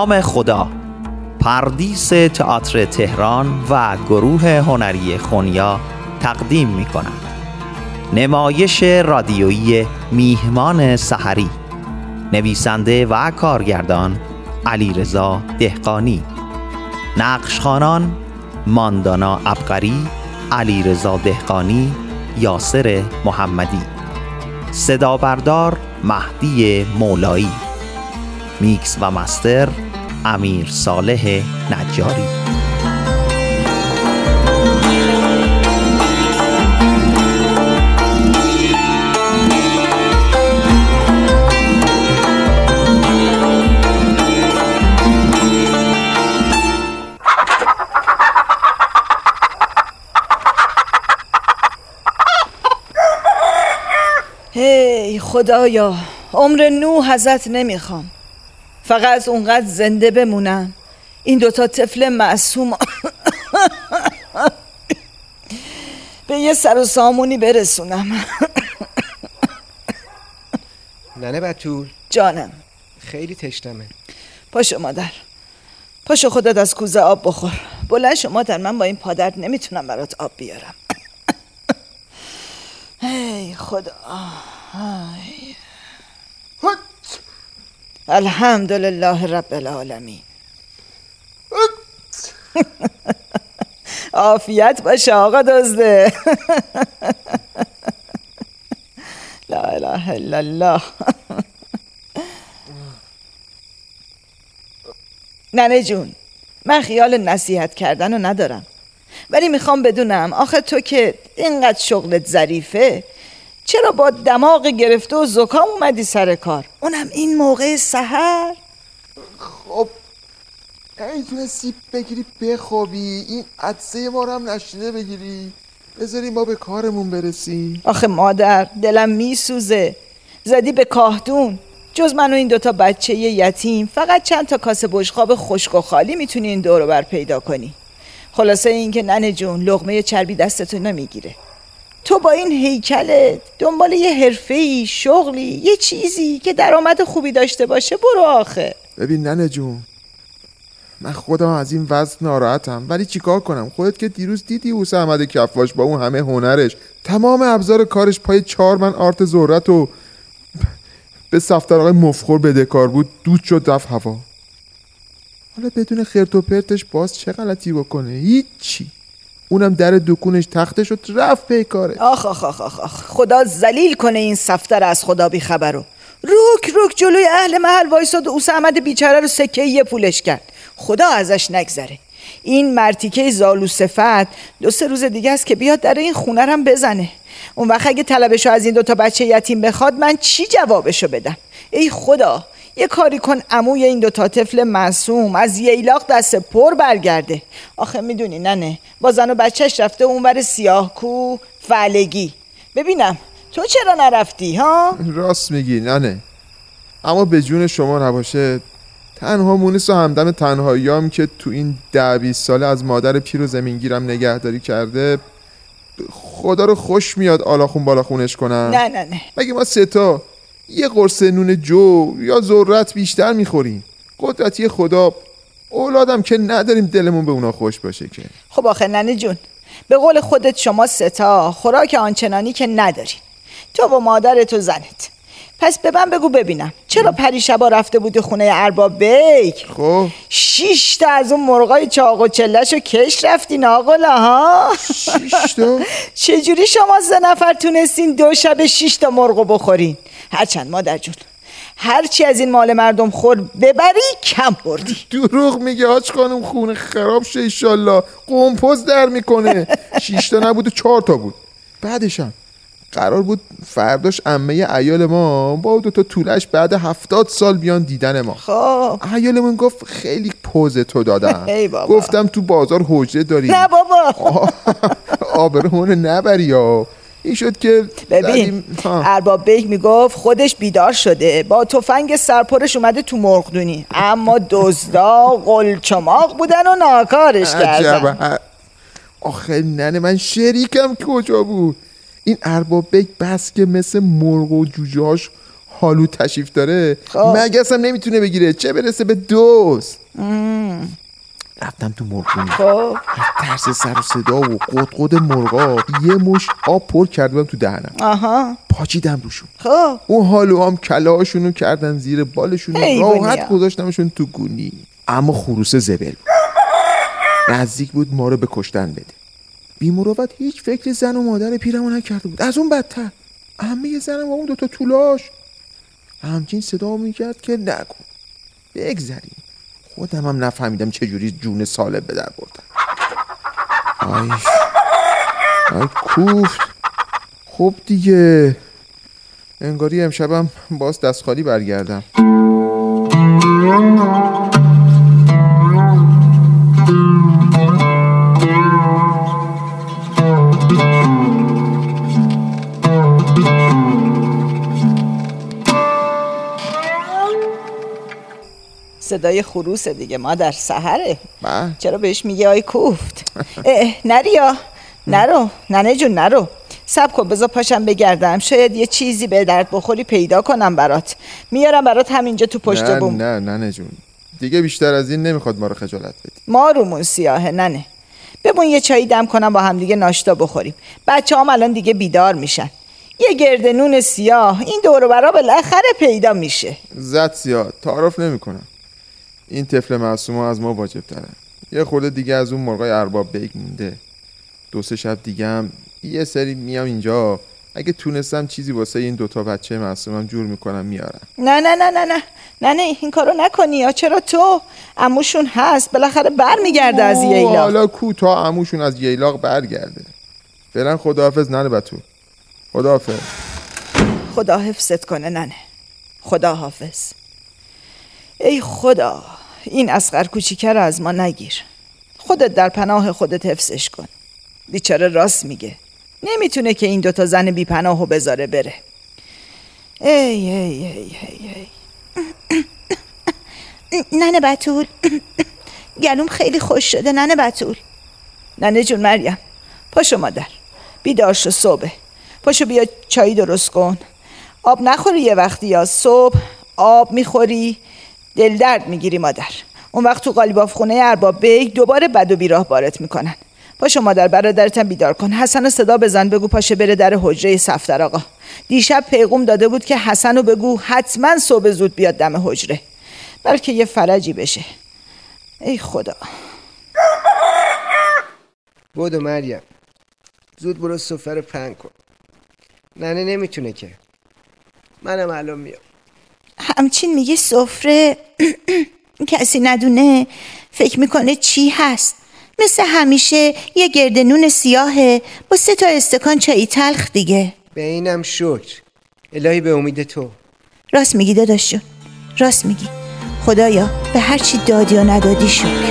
نام خدا. پردیس تئاتر تهران و گروه هنری خونیا تقدیم می‌کنند. نمایش رادیویی مهمان سحری، نویسنده و کارگردان علیرضا دهقانی، نقش‌خوانان ماندانا عبقری، علیرضا دهقانی، یاسر محمدی، صدابردار مهدی مولایی، میکس و مستر امیر صالح نجاری. خدایا، عمر نوح ازت نمیخوام، فقط اونقدر زنده بمونم این دوتا طفل معصوم به یه سر و سامونی برسونم. ننه بتول جانم، خیلی تشنمه. پاشو مادر، پاشو خودت از کوزه آب بخور. بلند شو مادر، من با این پادر نمیتونم برات آب بیارم. هی خدا، الحمدلله رب العالمین. عافیت باشه آقا دزده. لا اله الا الله. ننه جون، من خیال نصیحت کردن رو ندارم، ولی میخوام بدونم آخه تو که اینقدر شغلت ظریفه، چرا با دماغ گرفته و زکام اومدی سر کار؟ اونم این موقع سحر؟ خب اینجوری سیب بگیری بخوابی، این عدسه ما رو هم نشینه بگیری، بذاری ما به کارمون برسیم. آخه مادر دلم میسوزه، زدی به کاهدون. جز من و این دوتا بچه یتیم فقط چند تا کاسه بشقاب خشک و خالی میتونی این دورو بر پیدا کنی. خلاصه این که ننه جون، لقمه چربی دستتو نمیگیره. تو با این هیکلت دنبال یه حرفه‌ای، شغلی، یه چیزی که درآمد خوبی داشته باشه برو آخه. ببین ننه جون، من خودم از این وضع ناراحتم، ولی چیکار کنم؟ خودت که دیروز دیدی او احمد کفاش با اون همه هنرش، تمام ابزار کارش پای چهار من آرت ذرت و به صفتر آقای مفخور بدهکار بود، دود شد رفت هوا. حالا بدون خرت و پرتش باز چه غلطی بکنه؟ هیچی. اونم در دکونش تختش رفت پیکاره. آخ آخ آخ آخ آخ، خدا ذلیل کنه این سفتر از خدا بی خبرو. روک روک جلوی اهل محل وایساد و اوس احمد بیچاره رو سکه یه پولش کرد. خدا ازش نگذره. این مرتیکه زالو صفت دو سه روز دیگه است که بیاد در این خونه رم بزنه. اون وقت اگه طلبشو از این دوتا بچه یتیم بخواد من چی جوابشو بدم؟ ای خدا، یه کاری کن عموی این دوتا طفل معصوم از ییلاق دست پر برگرده. آخه میدونی ننه، با زن و بچهش رفته اونور سیاه کو فلگی. ببینم تو چرا نرفتی ها؟ راست میگی ننه، اما به جون شما نباشه، تنها مونس و همدم تنهاییام که تو این 10-20 ساله از مادر پیر و زمینگیرم نگهداری کرده، خدا رو خوش میاد آلاخون بالاخونش کنم. نه نه نه، مگه ما ستا یه قرص نون جو یا ذرت بیشتر میخوریم؟ قدرتی خدا، اولادم که نداریم دلمون به اونا خوش باشه که. خب آخه ننه جون، به قول خودت شما ستا خوراک آنچنانی که نداری، تو با مادرت و زنت. پس به من بگو ببینم، چرا پریشبا رفته بودی خونه ارباب بیک؟ خب 6 تا از اون مرغای چاق و چله‌شو کش رفتین آقلا ها؟ 6 تا؟ چجوری شما 3 نفر تونستین 2 شب 6 تا مرغو بخورین؟ هرچند مادر جون، هرچی از این مال مردم خور ببری کم بردی. دروغ میگه حاج خانم، خونه خراب شه ایشالله، قمپوز در میکنه. 6 تا نبود و 4 تا بود. بعدشم قرار بود فرداش عمه عیال ما با 2 تا طولش بعد 70 سال بیان دیدن ما. خب عیالمون گفت خیلی پوز تو دادم. گفتم تو بازار حجره داری؟ نه بابا، آبرومون نبری. این شد که ببین ارباب بیگ میگفت خودش بیدار شده، با تفنگ سرپرش اومده تو مرغدونی، اما دزدا قلچماق بودن و ناکارش کردن. آخه ننه من شریکم کجا بود؟ این ارباب بیگ بس که مثل مرغ و جوجه‌هاش هالو تشریف داره خب. مگس هم نمیتونه بگیره چه برسه به دوست. رفتم تو مرغونی خب. از ترس سر و صدا و قدقد مرغا یه مش آب پر کردم تو دهنم. آها. پاچیدم روشون خب. اون هالو هم کلاشونو کردن زیر بالشون راحت گذاشتمشون تو گونی. اما خروس زبل نزدیک بود ما رو به کشتن بده. بی‌مروت هیچ فکر زن و مادر پیرمون نکرده بود. از اون بدتر عمه زنم با اون دوتا تولاش همچین صدا میکرد که نکن بگذریم. خودم هم نفهمیدم چجوری جون سالم به در بردم. آی کوفت. خب دیگه انگاری امشبم باز دست خالی برگردم. صدای خروسه دیگه مادر سحره با. چرا بهش میگه آی کوفت؟ نریا نرو ننه جون نرو سب کن بذار پاشم بگردم شاید یه چیزی به درد بخوری پیدا کنم برات میارم برات همینجا تو پشت بوم. نه ننه جون دیگه بیشتر از این نمیخواد ما رو خجالت بدی. ما رومون سیاهه ننه. بمون یه چایی دم کنم با هم دیگه ناشتا بخوریم. بچه‌هام الان دیگه بیدار میشن. یه گردنون سیاه این دور و برا بالاخره پیدا میشه. زد سیاه تعارف نمیکنم. این طفل معصوم‌ها از ما واجب ترن. یه خورده دیگه از اون مرغای ارباب بیگ مونده. دو سه شب دیگه هم یه سری میام اینجا. اگه تونستم چیزی واسه این دوتا بچه معصومم جور میکنم میارم. نه نه نه نه نه نه نه این کارو نکنی. یا چرا تو عموشون هست بالاخره برمیگرده از ییلاق. حالا کوتا عموشون از ییلاق برگرده. فعلا خداحافظ ننه. بتو خداحافظ. خدا حفظت کنه ننه. خداحافظ. ای خدا این اصغر کوچیکه رو از ما نگیر. خودت در پناه خودت حفظش کن. بیچاره راست میگه. نمیتونه که این دوتا زن بی پناهو بذاره بره. ای ای ای ای ای ننه بتول گلوم خیلی خوش شده ننه بتول. ننه جون مریم پاشو مادر بیدار شو صبح. پاشو بیا چایی درست کن. آب نخوری یه وقتی یا صبح آب میخوری دل درد میگیری مادر. اون وقت تو قالیباف خونه ارباب بیگ دوباره بد و بیراه بارت میکنن. پاشو مادر برادرتم بیدار کن. حسنو صدا بزن بگو پاشه بره در حجره صفدر آقا. دیشب پیغام داده بود که حسنو بگو حتما صبح زود بیاد دم حجره بلکه یه فرجی بشه. ای خدا. بودو مریم زود برو سفره رو پهن کن. ننه نمیتونه که. منم الان میام. همچین میگه سفره کسی ندونه فکر میکنه چی هست. مثل همیشه یه گردنون سیاهه با 3 استکان چایی تلخ دیگه. به اینم شکر الهی به امید تو. راست میگی داداش جون راست میگی. خدایا به هر چی دادی و ندادی شکر.